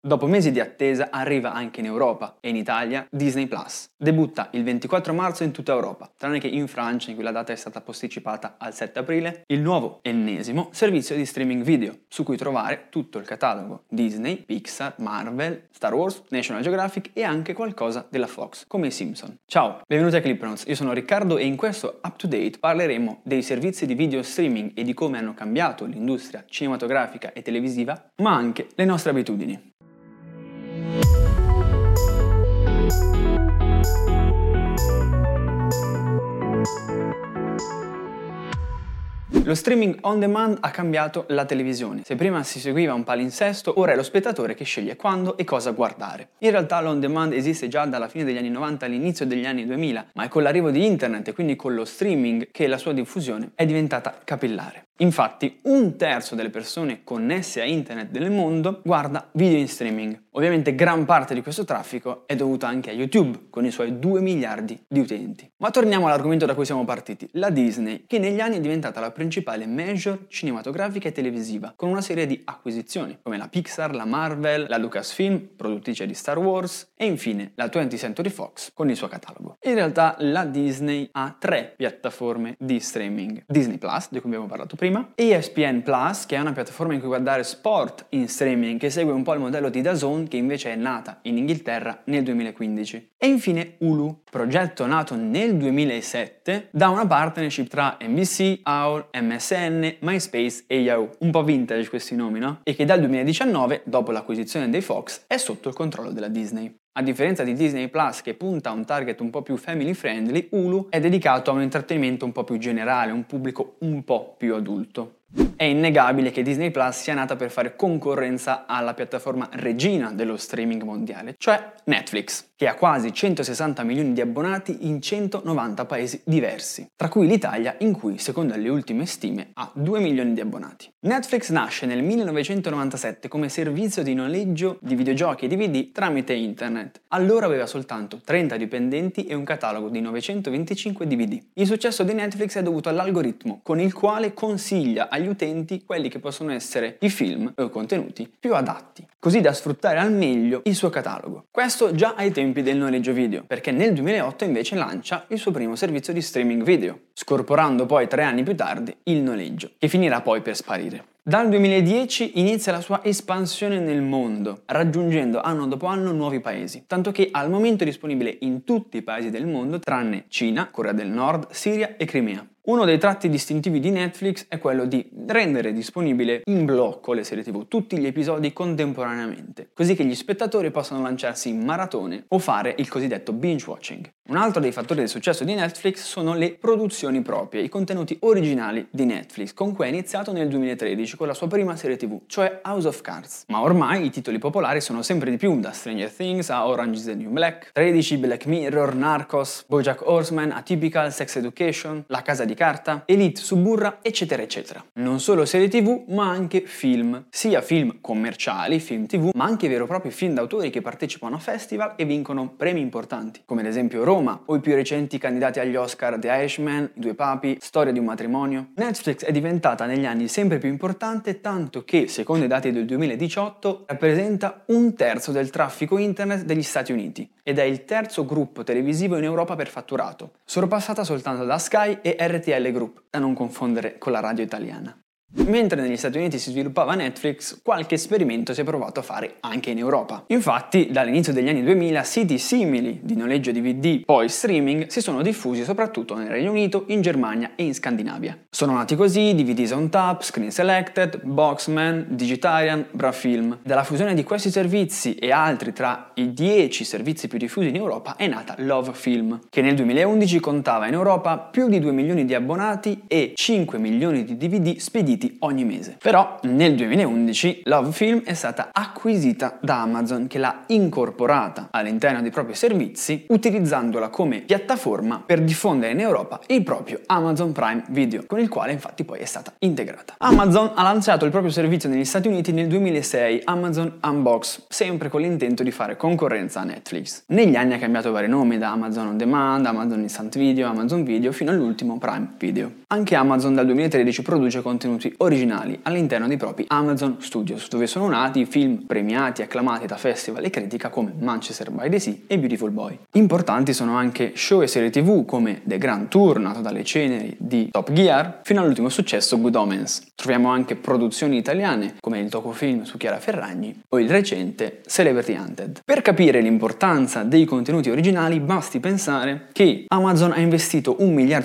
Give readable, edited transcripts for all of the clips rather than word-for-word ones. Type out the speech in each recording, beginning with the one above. Dopo mesi di attesa arriva anche in Europa e in Italia Disney Plus. Debutta il 24 marzo in tutta Europa, tranne che in Francia in cui la data è stata posticipata al 7 aprile, il nuovo ennesimo servizio di streaming video, su cui trovare tutto il catalogo Disney, Pixar, Marvel, Star Wars, National Geographic e anche qualcosa della Fox, come i Simpson. Ciao, benvenuti a Clip Notes, io sono Riccardo e in questo Up to Date parleremo dei servizi di video streaming e di come hanno cambiato l'industria cinematografica e televisiva, ma anche le nostre abitudini. Lo streaming on demand ha cambiato la televisione. Se prima si seguiva un palinsesto, ora è lo spettatore che sceglie quando e cosa guardare. In realtà l'on demand esiste già dalla fine degli anni 90 all'inizio degli anni 2000, ma è con l'arrivo di internet e quindi con lo streaming che la sua diffusione è diventata capillare. Infatti, 1/3 delle persone connesse a internet del mondo guarda video in streaming. Ovviamente gran parte di questo traffico è dovuto anche a YouTube, con i suoi 2 miliardi di utenti. Ma torniamo all'argomento da cui siamo partiti, la Disney, che negli anni è diventata la principale major cinematografica e televisiva, con una serie di acquisizioni, come la Pixar, la Marvel, la Lucasfilm, produttrice di Star Wars, e infine la 20th Century Fox con il suo catalogo. In realtà la Disney ha 3 piattaforme di streaming. Disney Plus, di cui abbiamo parlato prima, ESPN Plus, che è una piattaforma in cui guardare sport in streaming, che segue un po' il modello di DAZN, che invece è nata in Inghilterra nel 2015. E infine Hulu, progetto nato nel 2007 da una partnership tra NBC, AOL, MSN, MySpace e Yahoo. Un po' vintage questi nomi, no? E che dal 2019, dopo l'acquisizione dei Fox, è sotto il controllo della Disney. A differenza di Disney Plus, che punta a un target un po' più family friendly, Hulu è dedicato a un intrattenimento un po' più generale, un pubblico un po' più adulto. È innegabile che Disney Plus sia nata per fare concorrenza alla piattaforma regina dello streaming mondiale, cioè Netflix, che ha quasi 160 milioni di abbonati in 190 paesi diversi, tra cui l'Italia, in cui, secondo le ultime stime, ha 2 milioni di abbonati. Netflix nasce nel 1997 come servizio di noleggio di videogiochi e DVD tramite internet. Allora aveva soltanto 30 dipendenti e un catalogo di 925 DVD. Il successo di Netflix è dovuto all'algoritmo con il quale consiglia agli utenti quelli che possono essere i film o i contenuti più adatti, così da sfruttare al meglio il suo catalogo. Questo già ai tempi del noleggio video, perché nel 2008 invece lancia il suo primo servizio di streaming video, scorporando poi 3 anni più tardi il noleggio, che finirà poi per sparire. Dal 2010 inizia la sua espansione nel mondo, raggiungendo anno dopo anno nuovi paesi, tanto che al momento è disponibile in tutti i paesi del mondo tranne Cina, Corea del Nord, Siria e Crimea. Uno dei tratti distintivi di Netflix è quello di rendere disponibile in blocco le serie TV, tutti gli episodi contemporaneamente, così che gli spettatori possano lanciarsi in maratone o fare il cosiddetto binge watching. Un altro dei fattori del successo di Netflix sono le produzioni proprie, i contenuti originali di Netflix, con cui è iniziato nel 2013 con la sua prima serie TV, cioè House of Cards. Ma ormai i titoli popolari sono sempre di più, da Stranger Things a Orange is the New Black, 13, Black Mirror, Narcos, Bojack Horseman, Atypical, Sex Education, La Casa di Carta, Elite, Suburra, eccetera eccetera. Non solo serie TV, ma anche film, sia film commerciali, film TV, ma anche veri e propri film d'autori che partecipano a festival e vincono premi importanti, come ad esempio Roma o i più recenti candidati agli Oscar The Irishman, I due papi, Storia di un matrimonio. Netflix è diventata negli anni sempre più importante, tanto che, secondo i dati del 2018, rappresenta 1/3 del traffico internet degli Stati Uniti ed è il 3° gruppo televisivo in Europa per fatturato, sorpassata soltanto da Sky e RTL Group, da non confondere con la radio italiana. Mentre negli Stati Uniti si sviluppava Netflix, qualche esperimento si è provato a fare anche in Europa. Infatti, dall'inizio degli anni 2000, siti simili di noleggio DVD, poi streaming, si sono diffusi soprattutto nel Regno Unito, in Germania e in Scandinavia. Sono nati così DVDs on Tap, Screen Selected, Boxman, Digitarian, Brafilm. Dalla fusione di questi servizi e altri tra i 10 servizi più diffusi in Europa è nata Love Film, che nel 2011 contava in Europa più di 2 milioni di abbonati e 5 milioni di DVD spediti ogni mese. Però nel 2011 Love Film è stata acquisita da Amazon, che l'ha incorporata all'interno dei propri servizi, utilizzandola come piattaforma per diffondere in Europa il proprio Amazon Prime Video, con il quale infatti poi è stata integrata. Amazon ha lanciato il proprio servizio negli Stati Uniti nel 2006, Amazon Unbox, sempre con l'intento di fare concorrenza a Netflix. Negli anni ha cambiato vari nomi, da Amazon On Demand, Amazon Instant Video, Amazon Video, fino all'ultimo Prime Video. Anche Amazon dal 2013 produce contenuti prodotti originali all'interno dei propri Amazon Studios, dove sono nati film premiati e acclamati da festival e critica come Manchester by the Sea e Beautiful Boy. Importanti sono anche show e serie TV come The Grand Tour, nato dalle ceneri di Top Gear, fino all'ultimo successo Good Omens. Troviamo anche produzioni italiane come il docufilm su Chiara Ferragni o il recente Celebrity Hunted. Per capire l'importanza dei contenuti originali basti pensare che Amazon ha investito $1 miliardo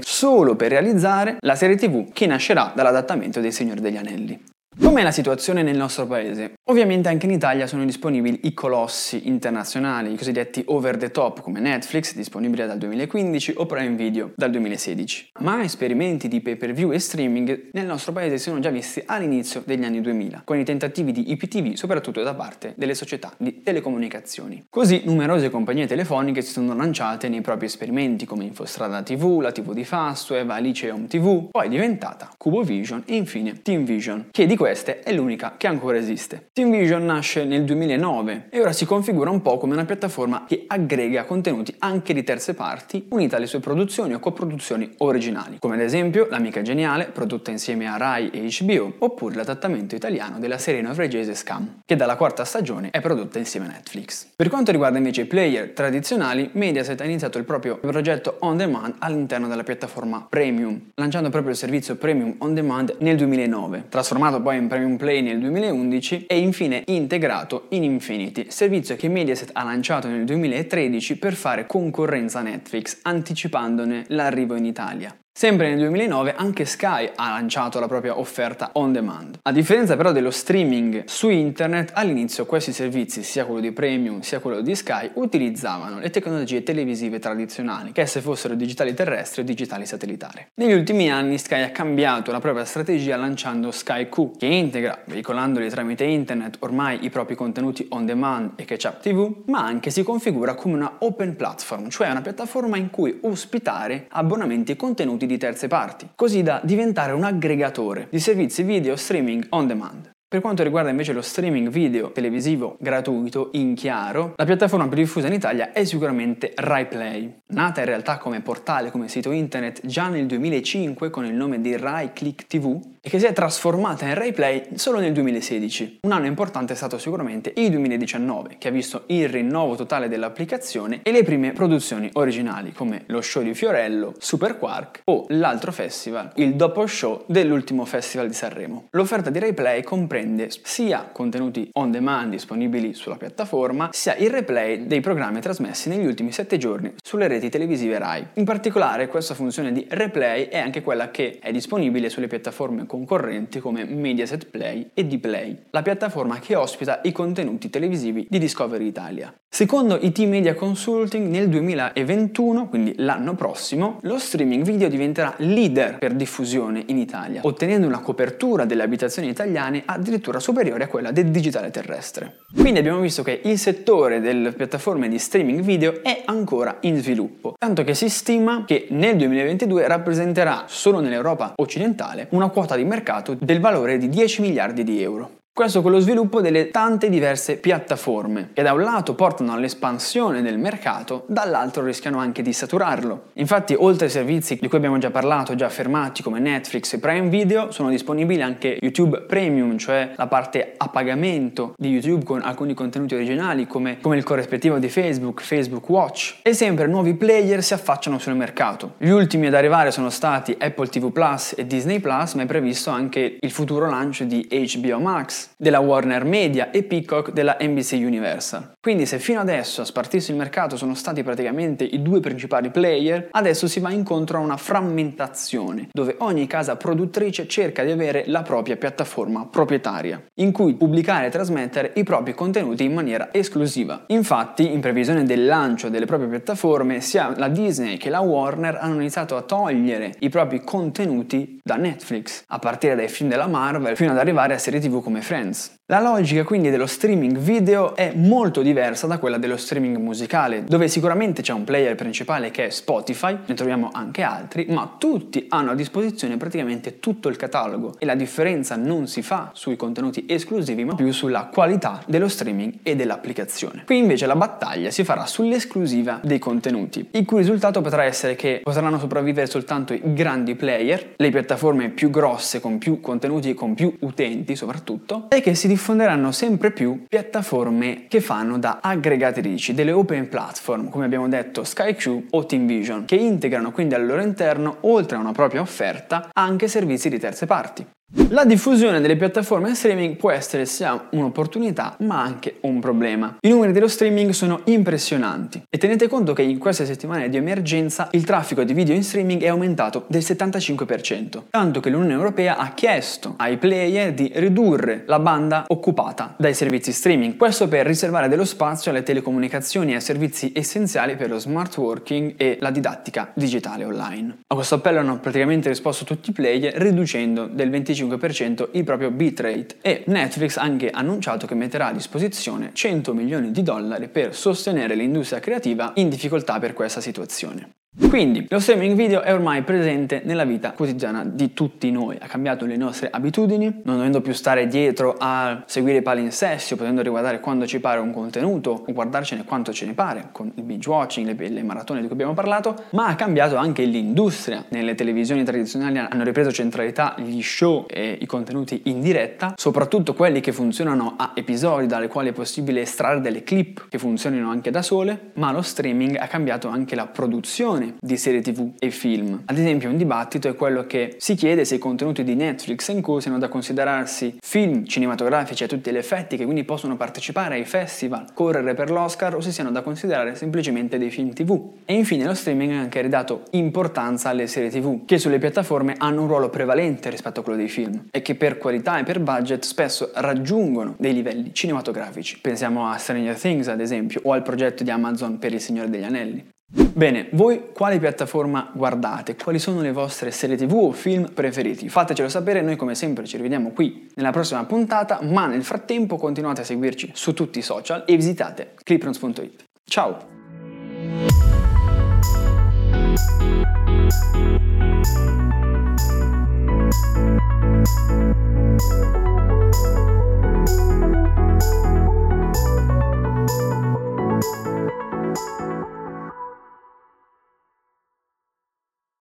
solo per realizzare la serie TV che nascerà dall'adattamento dei Signori degli Anelli. Com'è la situazione nel nostro paese? Ovviamente anche in Italia sono disponibili i colossi internazionali, i cosiddetti over the top come Netflix, disponibile dal 2015, o Prime Video dal 2016. Ma esperimenti di pay-per-view e streaming nel nostro paese si sono già visti all'inizio degli anni 2000, con i tentativi di IPTV soprattutto da parte delle società di telecomunicazioni. Così numerose compagnie telefoniche si sono lanciate nei propri esperimenti come Infostrada TV, la TV di Fastweb, Alice Home TV, poi diventata CuboVision e infine TIMvision, che di questa è l'unica che ancora esiste. TIMvision nasce nel 2009 e ora si configura un po' come una piattaforma che aggrega contenuti anche di terze parti unita alle sue produzioni o coproduzioni originali, come ad esempio L'Amica Geniale, prodotta insieme a Rai e HBO, oppure l'adattamento italiano della serie norvegese Scam, che dalla quarta stagione è prodotta insieme a Netflix. Per quanto riguarda invece i player tradizionali, Mediaset ha iniziato il proprio progetto on demand all'interno della piattaforma Premium, lanciando proprio il servizio Premium on demand nel 2009, trasformato poi in Premium Play nel 2011 e infine integrato in Infinity, servizio che Mediaset ha lanciato nel 2013 per fare concorrenza a Netflix, anticipandone l'arrivo in Italia. Sempre nel 2009 anche Sky ha lanciato la propria offerta on demand. A differenza però dello streaming su internet, all'inizio questi servizi, sia quello di Premium sia quello di Sky, utilizzavano le tecnologie televisive tradizionali, che esse fossero digitali terrestri o digitali satellitari. Negli ultimi anni Sky ha cambiato la propria strategia lanciando SkyQ, che integra, veicolandoli tramite internet, ormai i propri contenuti on demand e catch-up TV, ma anche si configura come una open platform, cioè una piattaforma in cui ospitare abbonamenti e contenuti di terze parti, così da diventare un aggregatore di servizi video streaming on demand. Per quanto riguarda invece lo streaming video televisivo gratuito in chiaro, la piattaforma più diffusa in Italia è sicuramente Rai Play, nata in realtà come portale, come sito internet già nel 2005 con il nome di Rai Click TV, e che si è trasformata in Rai Play solo nel 2016. Un anno importante è stato sicuramente il 2019, che ha visto il rinnovo totale dell'applicazione e le prime produzioni originali, come lo show di Fiorello, Super Quark o l'altro festival, il dopo show dell'ultimo festival di Sanremo. L'offerta di Rai Play comprende sia contenuti on demand disponibili sulla piattaforma, sia il replay dei programmi trasmessi negli ultimi 7 giorni sulle reti televisive Rai. In particolare questa funzione di replay è anche quella che è disponibile sulle piattaforme concorrenti come Mediaset Play e Dplay, la piattaforma che ospita i contenuti televisivi di Discovery Italia. Secondo IT Media Consulting, nel 2021, quindi l'anno prossimo, lo streaming video diventerà leader per diffusione in Italia, ottenendo una copertura delle abitazioni italiane addirittura superiore a quella del digitale terrestre. Quindi abbiamo visto che il settore delle piattaforme di streaming video è ancora in sviluppo, tanto che si stima che nel 2022 rappresenterà solo nell'Europa occidentale una quota di mercato del valore di €10 miliardi. Questo con lo sviluppo delle tante diverse piattaforme, che da un lato portano all'espansione del mercato, dall'altro rischiano anche di saturarlo. Infatti, oltre ai servizi di cui abbiamo già parlato, già affermati, come Netflix e Prime Video, sono disponibili anche YouTube Premium, cioè la parte a pagamento di YouTube con alcuni contenuti originali, come il corrispettivo di Facebook, Facebook Watch, e sempre nuovi player si affacciano sul mercato. Gli ultimi ad arrivare sono stati Apple TV Plus e Disney Plus, ma è previsto anche il futuro lancio di HBO Max, della Warner Media e Peacock della NBC Universal. Quindi se fino adesso a spartirsi il mercato sono stati praticamente i 2 principali player, adesso si va incontro a una frammentazione, dove ogni casa produttrice cerca di avere la propria piattaforma proprietaria, in cui pubblicare e trasmettere i propri contenuti in maniera esclusiva. Infatti, in previsione del lancio delle proprie piattaforme, sia la Disney che la Warner hanno iniziato a togliere i propri contenuti da Netflix, a partire dai film della Marvel fino ad arrivare a serie TV come Friends. La logica quindi dello streaming video è molto diversa da quella dello streaming musicale, dove sicuramente c'è un player principale che è Spotify, ne troviamo anche altri, ma tutti hanno a disposizione praticamente tutto il catalogo e la differenza non si fa sui contenuti esclusivi, ma più sulla qualità dello streaming e dell'applicazione. Qui invece la battaglia si farà sull'esclusiva dei contenuti, il cui risultato potrà essere che potranno sopravvivere soltanto i grandi player, le piattaforme più grosse con più contenuti e con più utenti soprattutto, e che si diffonderanno sempre più piattaforme che fanno da aggregatrici, delle open platform, come abbiamo detto SkyQ o TIMvision, che integrano quindi al loro interno, oltre a una propria offerta, anche servizi di terze parti. La diffusione delle piattaforme streaming può essere sia un'opportunità ma anche un problema. I numeri dello streaming sono impressionanti e tenete conto che in queste settimane di emergenza il traffico di video in streaming è aumentato del 75%, tanto che l'Unione Europea ha chiesto ai player di ridurre la banda occupata dai servizi streaming, questo per riservare dello spazio alle telecomunicazioni e ai servizi essenziali per lo smart working e la didattica digitale online. A questo appello hanno praticamente risposto tutti i player riducendo del 25% il proprio bitrate e Netflix ha anche annunciato che metterà a disposizione $100 milioni per sostenere l'industria creativa in difficoltà per questa situazione. Quindi lo streaming video è ormai presente nella vita quotidiana di tutti noi, ha cambiato le nostre abitudini, non dovendo più stare dietro a seguire i palinsesti, potendo riguardare quando ci pare un contenuto o guardarcene quanto ce ne pare, con il binge watching, le maratone di cui abbiamo parlato, ma ha cambiato anche l'industria. Nelle televisioni tradizionali hanno ripreso centralità gli show e i contenuti in diretta, soprattutto quelli che funzionano a episodi, dalle quali è possibile estrarre delle clip che funzionino anche da sole, ma lo streaming ha cambiato anche la produzione di serie TV e film. Ad esempio, un dibattito è quello che si chiede se i contenuti di Netflix e co siano da considerarsi film cinematografici a tutti gli effetti, che quindi possono partecipare ai festival, correre per l'Oscar, o se siano da considerare semplicemente dei film TV. E infine lo streaming ha anche ridato importanza alle serie TV, che sulle piattaforme hanno un ruolo prevalente rispetto a quello dei film e che per qualità e per budget spesso raggiungono dei livelli cinematografici. Pensiamo a Stranger Things ad esempio, o al progetto di Amazon per Il Signore degli Anelli. Bene, voi quale piattaforma guardate? Quali sono le vostre serie TV o film preferiti? Fatecelo sapere, noi come sempre ci rivediamo qui nella prossima puntata, ma nel frattempo continuate a seguirci su tutti i social e visitate cliprons.it. Ciao!